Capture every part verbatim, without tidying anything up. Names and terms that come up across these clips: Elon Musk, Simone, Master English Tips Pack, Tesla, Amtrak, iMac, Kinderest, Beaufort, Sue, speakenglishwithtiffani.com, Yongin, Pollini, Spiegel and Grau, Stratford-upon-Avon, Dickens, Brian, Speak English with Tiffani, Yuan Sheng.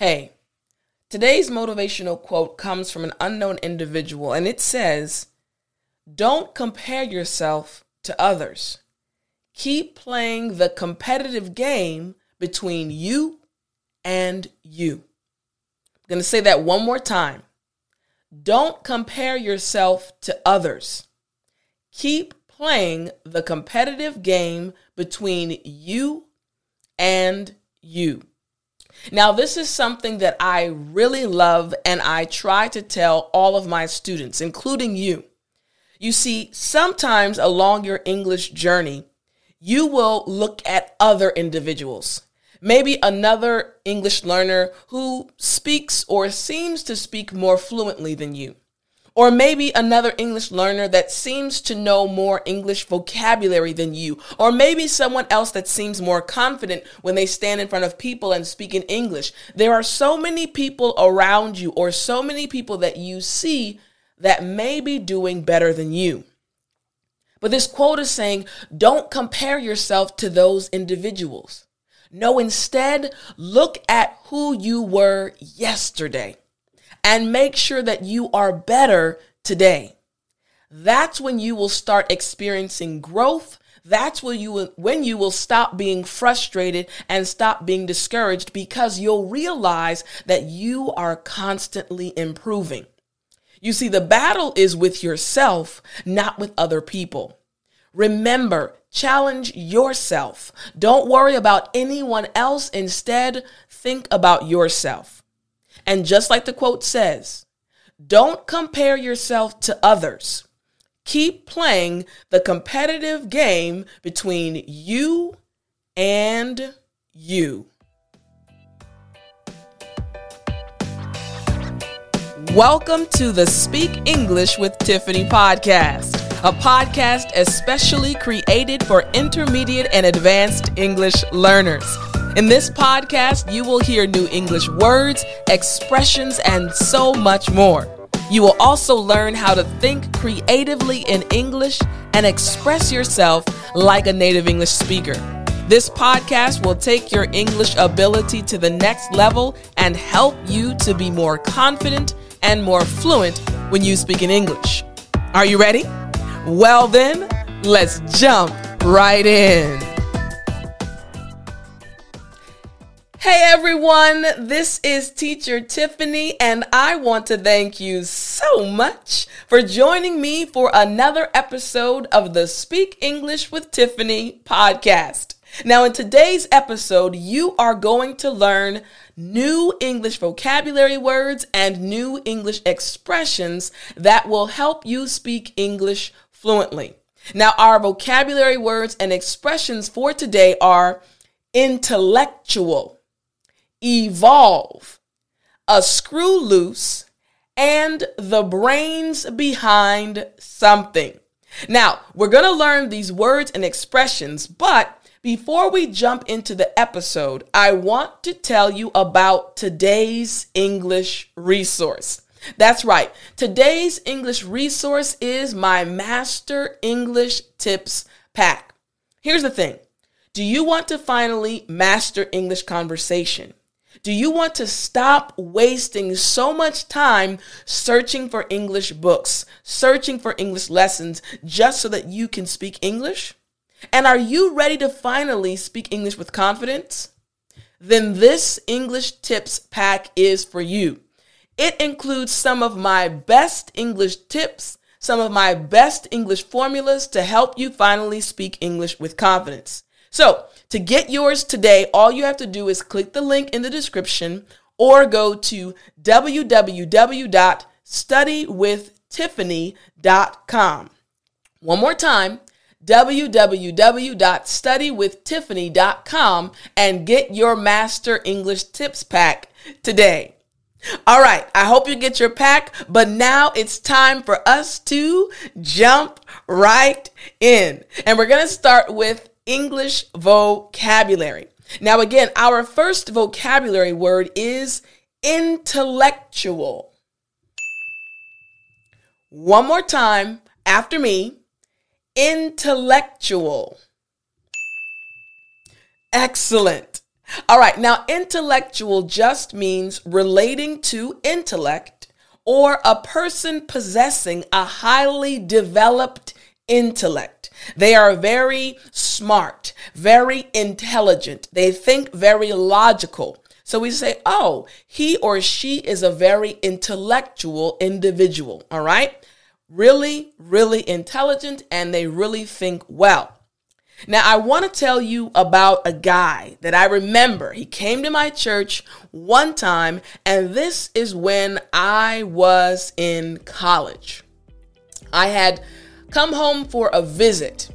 Hey, today's motivational quote comes from an unknown individual, and it says, "Don't compare yourself to others. Keep playing the competitive game between you and you." I'm going to say that one more time. Don't compare yourself to others. Keep playing the competitive game between you and you. Now, this is something that I really love and I try to tell all of my students, including you. You see, sometimes along your English journey, you will look at other individuals. Maybe another English learner who speaks or seems to speak more fluently than you. Or maybe another English learner that seems to know more English vocabulary than you. Or maybe someone else that seems more confident when they stand in front of people and speak in English. There are so many people around you or so many people that you see that may be doing better than you. But this quote is saying, don't compare yourself to those individuals. No, instead, look at who you were yesterday and make sure that you are better today. That's when you will start experiencing growth. That's when you will, when you will stop being frustrated and stop being discouraged, because you'll realize that you are constantly improving. You see, the battle is with yourself, not with other people. Remember, challenge yourself. Don't worry about anyone else. Instead, think about yourself. And just like the quote says, don't compare yourself to others. Keep playing the competitive game between you and you. Welcome to the Speak English with Tiffani podcast, a podcast especially created for intermediate and advanced English learners. In this podcast, you will hear new English words, expressions, and so much more. You will also learn how to think creatively in English and express yourself like a native English speaker. This podcast will take your English ability to the next level and help you to be more confident and more fluent when you speak in English. Are you ready? Well then, let's jump right in. Hey everyone, this is Teacher Tiffani, and I want to thank you so much for joining me for another episode of the Speak English with Tiffani podcast. Now, in today's episode, you are going to learn new English vocabulary words and new English expressions that will help you speak English fluently. Now, our vocabulary words and expressions for today are intellectual, evolve, a screw loose, and the brains behind something. Now, we're going to learn these words and expressions, but before we jump into the episode, I want to tell you about today's English resource. That's right. Today's English resource is my Master English Tips Pack. Here's the thing. Do you want to finally master English conversation? Do you want to stop wasting so much time searching for English books, searching for English lessons just so that you can speak English? And are you ready to finally speak English with confidence? Then this English Tips Pack is for you. It includes some of my best English tips, some of my best English formulas to help you finally speak English with confidence. So to get yours today, all you have to do is click the link in the description or go to w w w dot study with tiffani dot com. One more time. w w w dot study with tiffani dot com and get your Master English Tips Pack today. All right, I hope you get your pack, but now it's time for us to jump right in. And we're going to start with English vocabulary. Now again, our first vocabulary word is intellectual. One more time after me. Intellectual. Excellent. All right, now intellectual just means relating to intellect or a person possessing a highly developed intellect. They are very smart, very intelligent. They think very logical. So we say, oh, he or she is a very intellectual individual, all right? Really, really intelligent, and they really think well. Now, I want to tell you about a guy that I remember. He came to my church one time, and this is when I was in college. I had come home for a visit,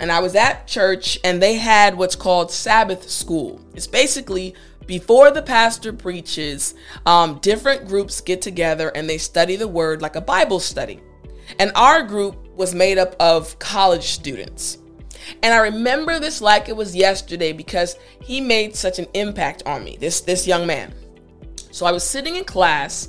and I was at church, and they had what's called Sabbath school. It's basically before the pastor preaches, um, different groups get together, and they study the word like a Bible study. And our group was made up of college students. And I remember this like it was yesterday because he made such an impact on me, this, this young man. So I was sitting in class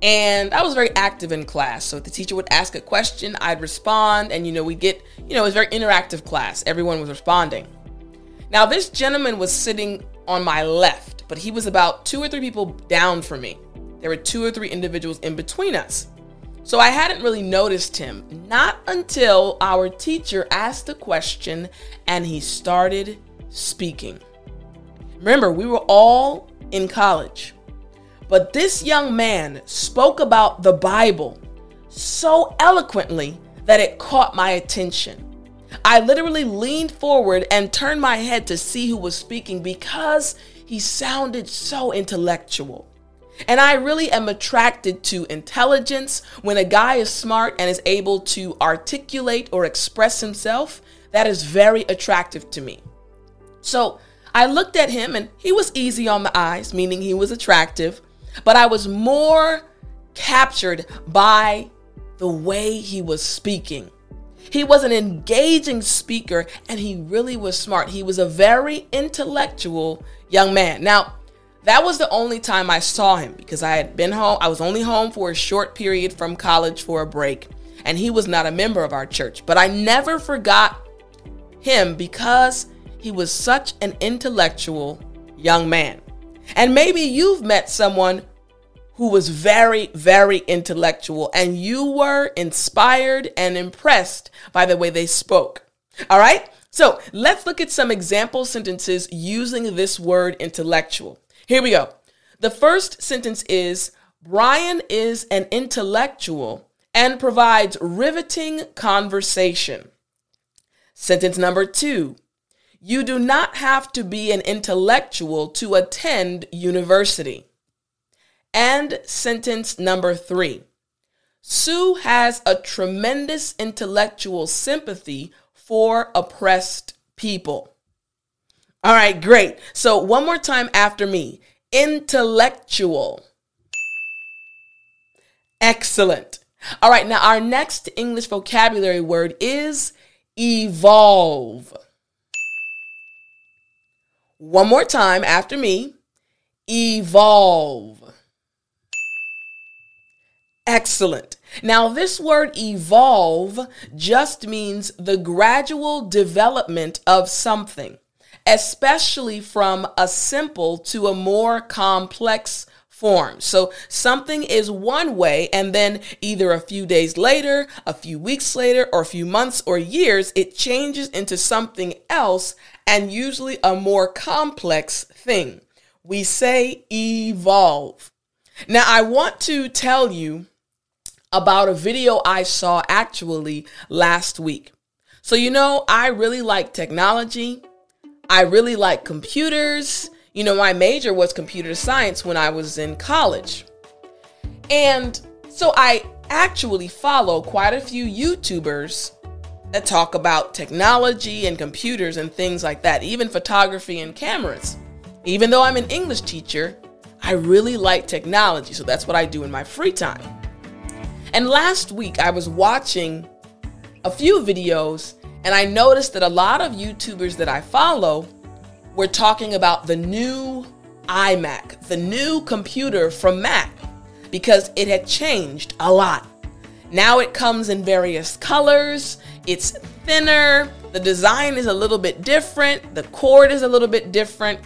and I was very active in class. So if the teacher would ask a question, I'd respond. And, you know, we'd get, you know, it was a very interactive class. Everyone was responding. Now, this gentleman was sitting on my left, but he was about two or three people down from me. There were two or three individuals in between us. So I hadn't really noticed him, not until our teacher asked a question and he started speaking. Remember, we were all in college, but this young man spoke about the Bible so eloquently that it caught my attention. I literally leaned forward and turned my head to see who was speaking because he sounded so intellectual. And I really am attracted to intelligence. When a guy is smart and is able to articulate or express himself, that is very attractive to me. So I looked at him and he was easy on the eyes, meaning he was attractive, but I was more captured by the way he was speaking. He was an engaging speaker and he really was smart. He was a very intellectual young man. Now, that was the only time I saw him because I had been home. I was only home for a short period from college for a break, and he was not a member of our church. But I never forgot him because he was such an intellectual young man. And maybe you've met someone who was very, very intellectual, and you were inspired and impressed by the way they spoke. All right? So let's look at some example sentences using this word intellectual. Here we go. The first sentence is, Brian is an intellectual and provides riveting conversation. Sentence number two, you do not have to be an intellectual to attend university. And sentence number three, Sue has a tremendous intellectual sympathy for oppressed people. All right, great. So one more time after me. Intellectual. Excellent. All right, now our next English vocabulary word is evolve. One more time after me. Evolve. Excellent. Now, this word evolve just means the gradual development of something, especially from a simple to a more complex form. So something is one way, and then either a few days later, a few weeks later, or a few months or years, it changes into something else, and usually a more complex thing. We say evolve. Now, I want to tell you about a video I saw actually last week. So, you know, I really like technology. I really like computers. You know, my major was computer science when I was in college. And so I actually follow quite a few YouTubers that talk about technology and computers and things like that, even photography and cameras. Even though I'm an English teacher, I really like technology. So that's what I do in my free time. And last week I was watching a few videos and I noticed that a lot of YouTubers that I follow were talking about the new iMac, the new computer from Mac, because it had changed a lot. Now it comes in various colors, it's thinner, the design is a little bit different, the cord is a little bit different.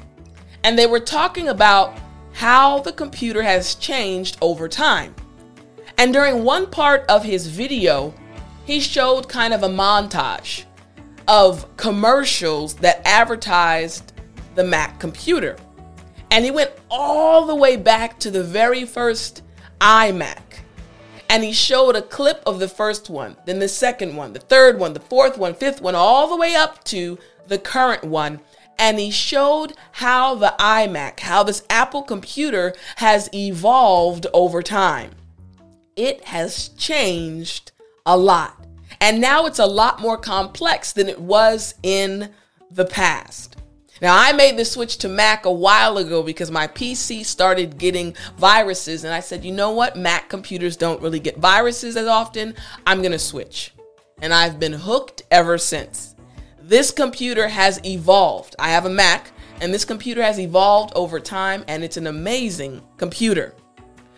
and they were talking about how the computer has changed over time. And during one part of his video, he showed kind of a montage of commercials that advertised the Mac computer. And he went all the way back to the very first iMac. And he showed a clip of the first one, then the second one, the third one, the fourth one, fifth one, all the way up to the current one. And he showed how the iMac, how this Apple computer has evolved over time. It has changed a lot. And now it's a lot more complex than it was in the past. Now, I made the switch to Mac a while ago because my P C started getting viruses. And I said, you know what? Mac computers don't really get viruses as often. I'm going to switch. And I've been hooked ever since. This computer has evolved. I have a Mac, and this computer has evolved over time, and it's an amazing computer.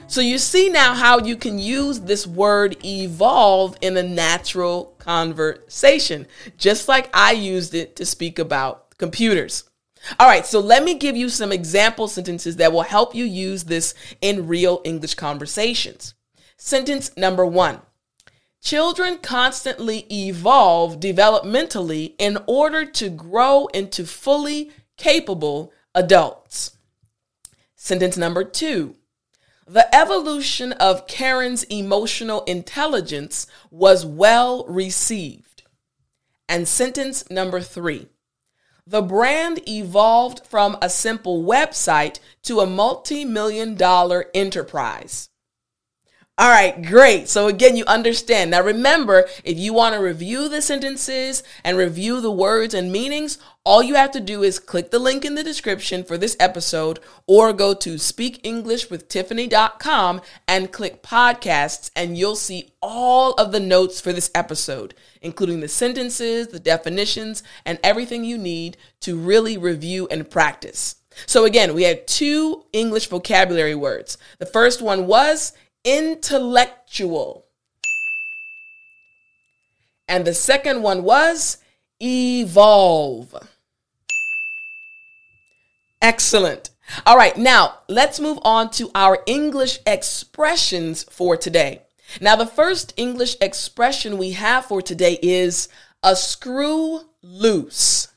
So you see now how you can use this word evolve in a natural conversation, just like I used it to speak about computers. All right, so let me give you some example sentences that will help you use this in real English conversations. Sentence number one. Children constantly evolve developmentally in order to grow into fully capable adults. Sentence number two. The evolution of Karen's emotional intelligence was well received. And sentence number three. The brand evolved from a simple website to a multi-million dollar enterprise. All right, great. So again, you understand. Now remember, if you want to review the sentences and review the words and meanings, all you have to do is click the link in the description for this episode or go to speak english with tiffani dot com and click podcasts, and you'll see all of the notes for this episode, including the sentences, the definitions, and everything you need to really review and practice. So again, we had two English vocabulary words. The first one was intellectual. And the second one was evolve. Excellent. All right, now let's move on to our English expressions for today. Now, the first English expression we have for today is a screw loose.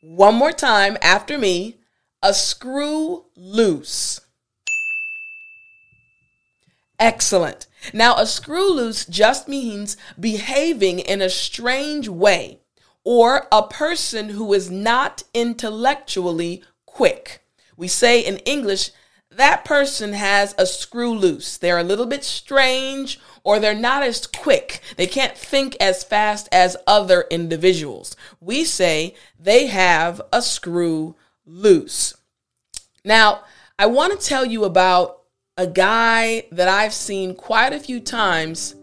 One more time after me, a screw loose. Excellent. Now, a screw loose just means behaving in a strange way, or a person who is not intellectually quick. We say in English, that person has a screw loose. They're a little bit strange, or they're not as quick. They can't think as fast as other individuals. We say they have a screw loose. Now, I want to tell you about a guy that I've seen quite a few times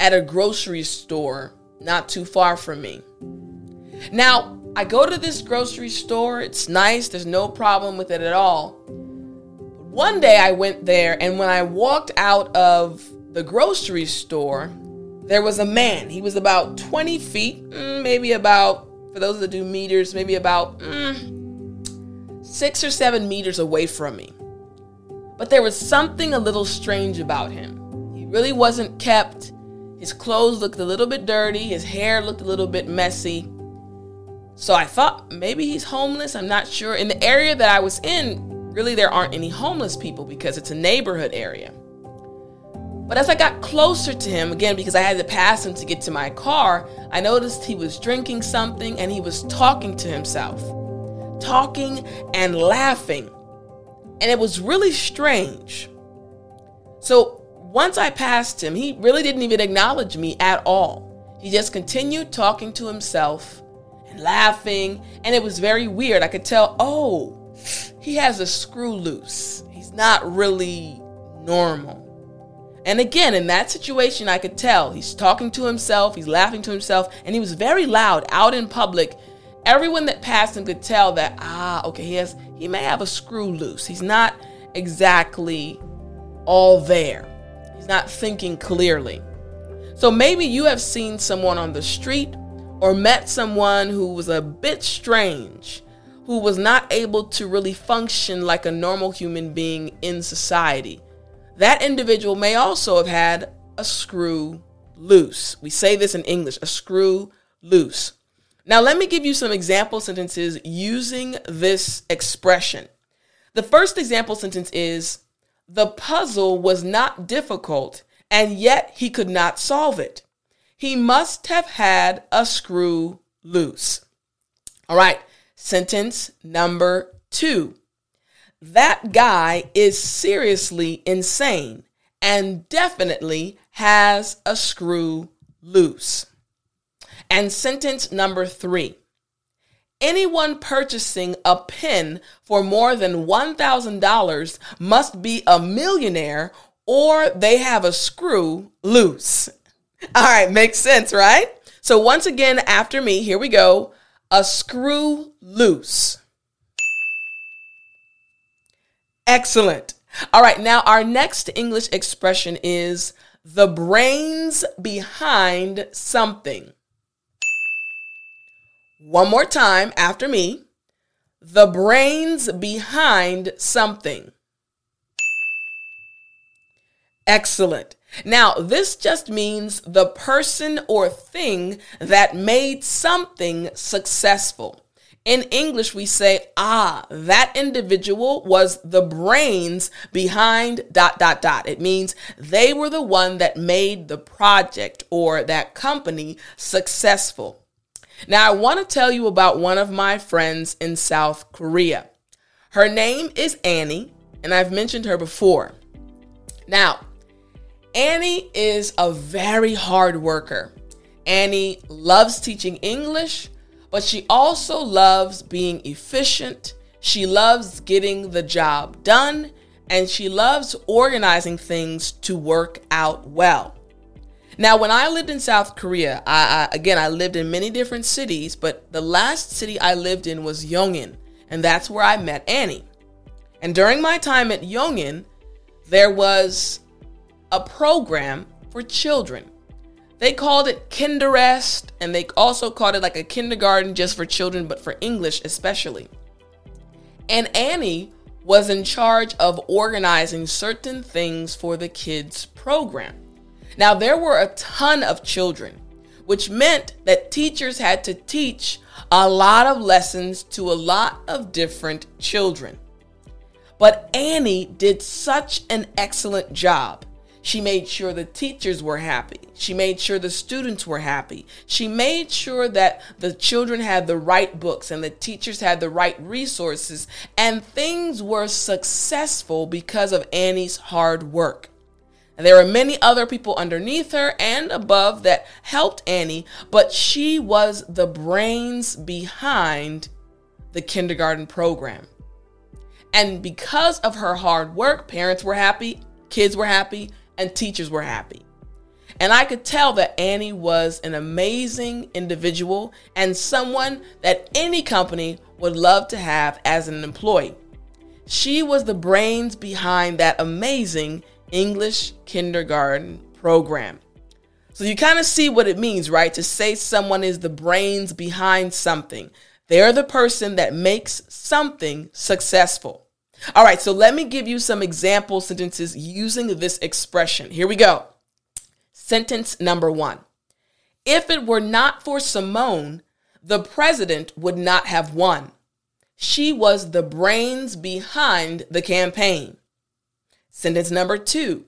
at a grocery store not too far from me. Now, I go to this grocery store. It's nice. There's no problem with it at all. One day I went there, and when I walked out of the grocery store, there was a man. He was about twenty feet, maybe about, for those that do meters, maybe about mm, six or seven meters away from me. But there was something a little strange about him. He really wasn't kept. His clothes looked a little bit dirty. His hair looked a little bit messy. So I thought maybe he's homeless. I'm not sure. In the area that I was in, really there aren't any homeless people because it's a neighborhood area. But as I got closer to him, again, because I had to pass him to get to my car, I noticed he was drinking something and he was talking to himself, talking and laughing. And it was really strange. So once I passed him, he really didn't even acknowledge me at all. He just continued talking to himself and laughing. And it was very weird. I could tell, oh, he has a screw loose. He's not really normal. And again, in that situation, I could tell he's talking to himself. He's laughing to himself. And he was very loud out in public. Everyone that passed him could tell that, ah, okay, he has, he may have a screw loose. He's not exactly all there. He's not thinking clearly. So maybe you have seen someone on the street or met someone who was a bit strange, who was not able to really function like a normal human being in society. That individual may also have had a screw loose. We say this in English, a screw loose. Now, let me give you some example sentences using this expression. The first example sentence is, the puzzle was not difficult, and yet he could not solve it. He must have had a screw loose. All right, sentence number two. That guy is seriously insane and definitely has a screw loose. And sentence number three. Anyone purchasing a pen for more than one thousand dollars must be a millionaire or they have a screw loose. All right, makes sense, right? So once again, after me, here we go. A screw loose. Excellent. All right, now our next English expression is the brains behind something. One more time after me. The brains behind something. Excellent. Now, this just means the person or thing that made something successful. In English, we say, ah, that individual was the brains behind dot, dot, dot. It means they were the one that made the project or that company successful. Now, I want to tell you about one of my friends in South Korea. Her name is Annie, and I've mentioned her before. Now, Annie is a very hard worker. Annie loves teaching English, but she also loves being efficient. She loves getting the job done, and she loves organizing things to work out well. Now, when I lived in South Korea, I, I, again, I lived in many different cities, but the last city I lived in was Yongin, and that's where I met Annie. And during my time at Yongin, there was a program for children. They called it Kinderest, and they also called it like a kindergarten just for children, but for English especially. And Annie was in charge of organizing certain things for the kids' program. Now, there were a ton of children, which meant that teachers had to teach a lot of lessons to a lot of different children. But Annie did such an excellent job. She made sure the teachers were happy. She made sure the students were happy. She made sure that the children had the right books and the teachers had the right resources, and things were successful because of Annie's hard work. And there were many other people underneath her and above that helped Annie, but she was the brains behind the kindergarten program. And because of her hard work, parents were happy, kids were happy, and teachers were happy. And I could tell that Annie was an amazing individual and someone that any company would love to have as an employee. She was the brains behind that amazing English kindergarten program. So you kind of see what it means, right? To say someone is the brains behind something. They're the person that makes something successful. All right, so let me give you some example sentences using this expression. Here we go. Sentence number one. If it were not for Simone, the president would not have won. She was the brains behind the campaign. Sentence number two.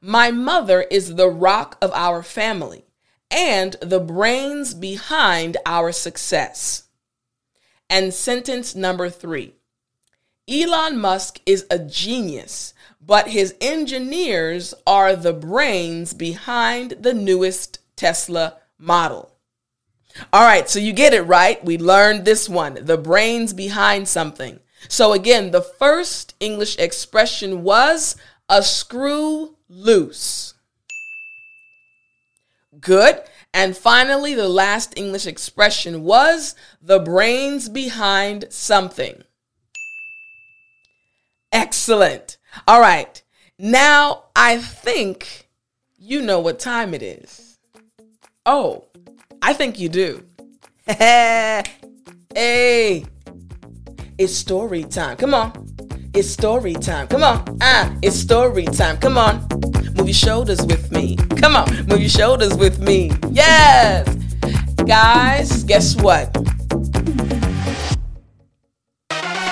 My mother is the rock of our family and the brains behind our success. And sentence number three. Elon Musk is a genius, but his engineers are the brains behind the newest Tesla model. All right, so you get it, right? We learned this one, the brains behind something. So again, the first English expression was a screw loose. Good. And finally, the last English expression was the brains behind something. Excellent. All right. Now, I think you know what time it is. Oh, I think you do. Hey. It's story time. Come on. It's story time. Come on. Ah, it's story time. Come on. Move your shoulders with me. Come on. Move your shoulders with me. Yes. Guys, guess what?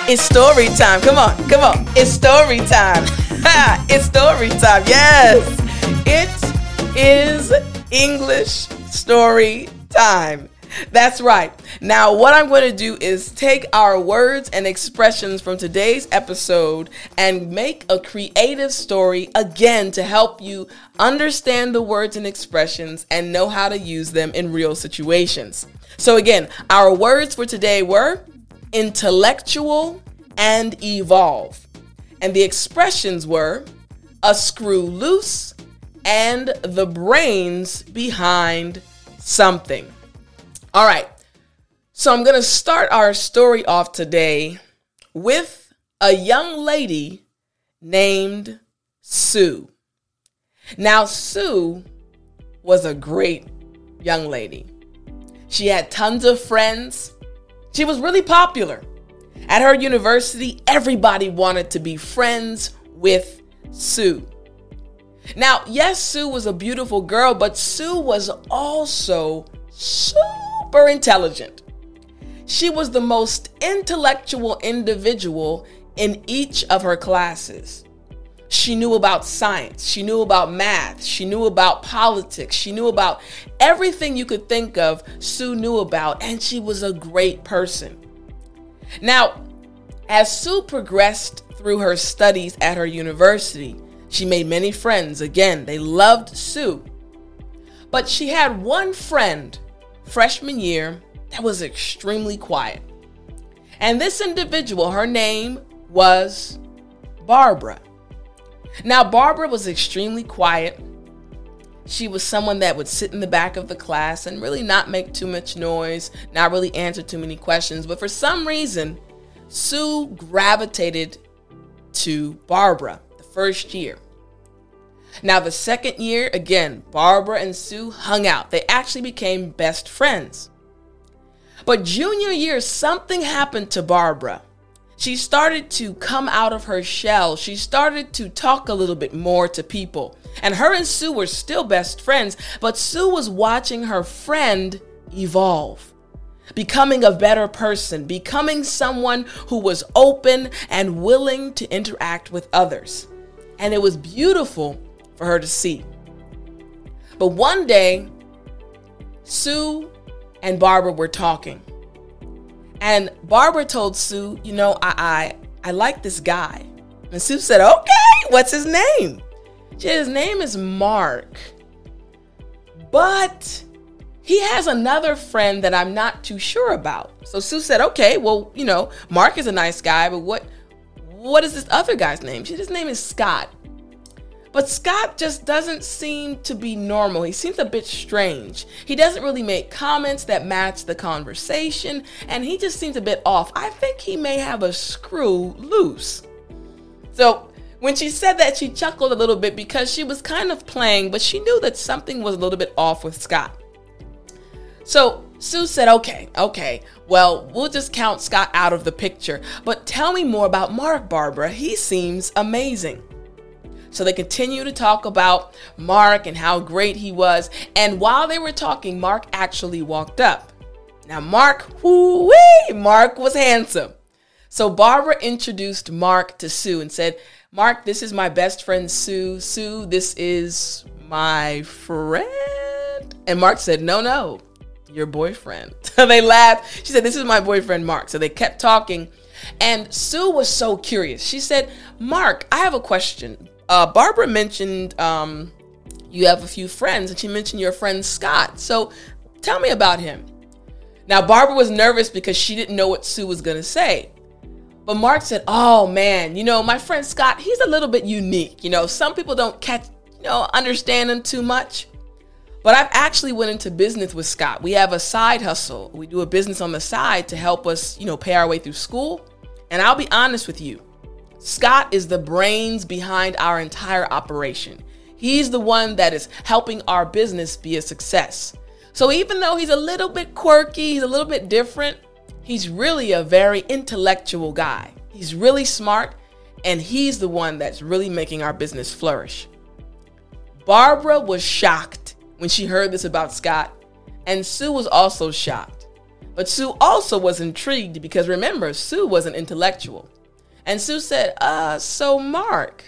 It's story time. Come on. Come on. It's story time. Ha! It's story time. Yes. It is English story time. That's right. Now, what I'm going to do is take our words and expressions from today's episode and make a creative story again to help you understand the words and expressions and know how to use them in real situations. So again, our words for today were intellectual and evolve. And the expressions were a screw loose and the brains behind something. All right, so I'm going to start our story off today with a young lady named Sue. Now, Sue was a great young lady. She had tons of friends. She was really popular. At her university, everybody wanted to be friends with Sue. Now, yes, Sue was a beautiful girl, but Sue was also so intelligent. She was the most intellectual individual in each of her classes. She knew about science. She knew about math. She knew about politics. She knew about everything you could think of, Sue knew about, and she was a great person. Now, as Sue progressed through her studies at her university, she made many friends. Again, they loved Sue. But she had one friend freshman year that was extremely quiet. And this individual, her name was Barbara. Now, Barbara was extremely quiet. She was someone that would sit in the back of the class and really not make too much noise, not really answer too many questions. But for some reason, Sue gravitated to Barbara the first year. Now, the second year, again, Barbara and Sue hung out. They actually became best friends. But junior year, something happened to Barbara. She started to come out of her shell. She started to talk a little bit more to people. And her and Sue were still best friends, but Sue was watching her friend evolve, becoming a better person, becoming someone who was open and willing to interact with others. And it was beautiful for her to see. But one day, Sue and Barbara were talking. And Barbara told Sue, you know, I, I I like this guy. And Sue said, okay, what's his name? She said, his name is Mark. But he has another friend that I'm not too sure about. So Sue said, okay, well, you know, Mark is a nice guy, but what, what is this other guy's name? She said, his name is Scott. But Scott just doesn't seem to be normal. He seems a bit strange. He doesn't really make comments that match the conversation, and he just seems a bit off. I think he may have a screw loose. So when she said that, she chuckled a little bit because she was kind of playing, but she knew that something was a little bit off with Scott. So Sue said, okay, okay, well, we'll just count Scott out of the picture, but tell me more about Mark, Barbara. He seems amazing. So they continue to talk about Mark and how great he was. And while they were talking, Mark actually walked up. Now, Mark, whoo-wee, Mark was handsome. So Barbara introduced Mark to Sue and said, Mark, this is my best friend, Sue. Sue, this is my friend. And Mark said, no, no, your boyfriend. So they laughed. She said, this is my boyfriend, Mark. So they kept talking. And Sue was so curious. She said, Mark, I have a question. Uh, Barbara mentioned um, you have a few friends, and she mentioned your friend Scott. So tell me about him. Now, Barbara was nervous because she didn't know what Sue was going to say. But Mark said, oh, man, you know, my friend Scott, he's a little bit unique. You know, some people don't catch, you know, understand him too much. But I've actually went into business with Scott. We have a side hustle. We do a business on the side to help us, you know, pay our way through school. And I'll be honest with you. Scott is the brains behind our entire operation. He's the one that is helping our business be a success. So even though he's a little bit quirky, he's a little bit different, He's really a very intellectual guy. He's really smart, and he's the one that's really making our business flourish. Barbara was shocked when she heard this about Scott, and Sue was also shocked. But Sue also was intrigued because, remember, Sue was an intellectual. And Sue said, uh, so Mark,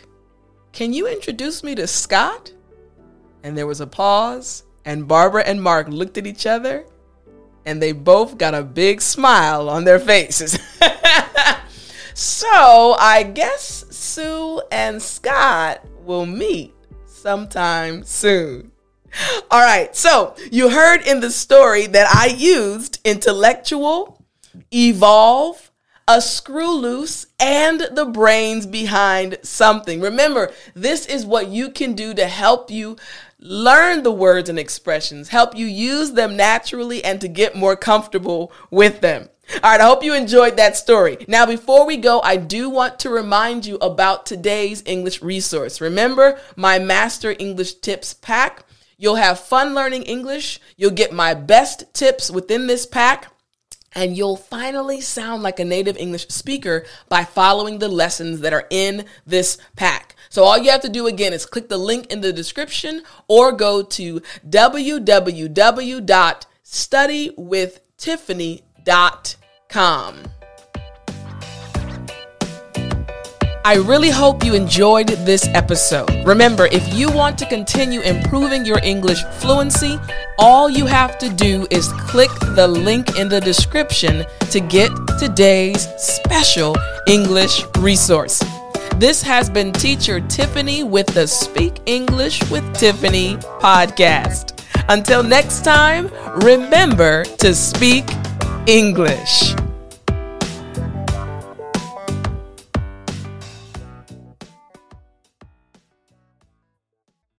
can you introduce me to Scott? And there was a pause, and Barbara and Mark looked at each other, and they both got a big smile on their faces. So I guess Sue and Scott will meet sometime soon. All right, so you heard in the story that I used intellectual, evolve, a screw loose, and the brains behind something. Remember, this is what you can do to help you learn the words and expressions, help you use them naturally, and to get more comfortable with them. All right, I hope you enjoyed that story. Now, before we go, I do want to remind you about today's English resource. Remember, my Master English Tips Pack. You'll have fun learning English. You'll get my best tips within this pack. And you'll finally sound like a native English speaker by following the lessons that are in this pack. So all you have to do, again, is click the link in the description or go to w w w dot study with tiffani dot com. I really hope you enjoyed this episode. Remember, if you want to continue improving your English fluency, all you have to do is click the link in the description to get today's special English resource. This has been Teacher Tiffani with the Speak English with Tiffani podcast. Until next time, remember to speak English.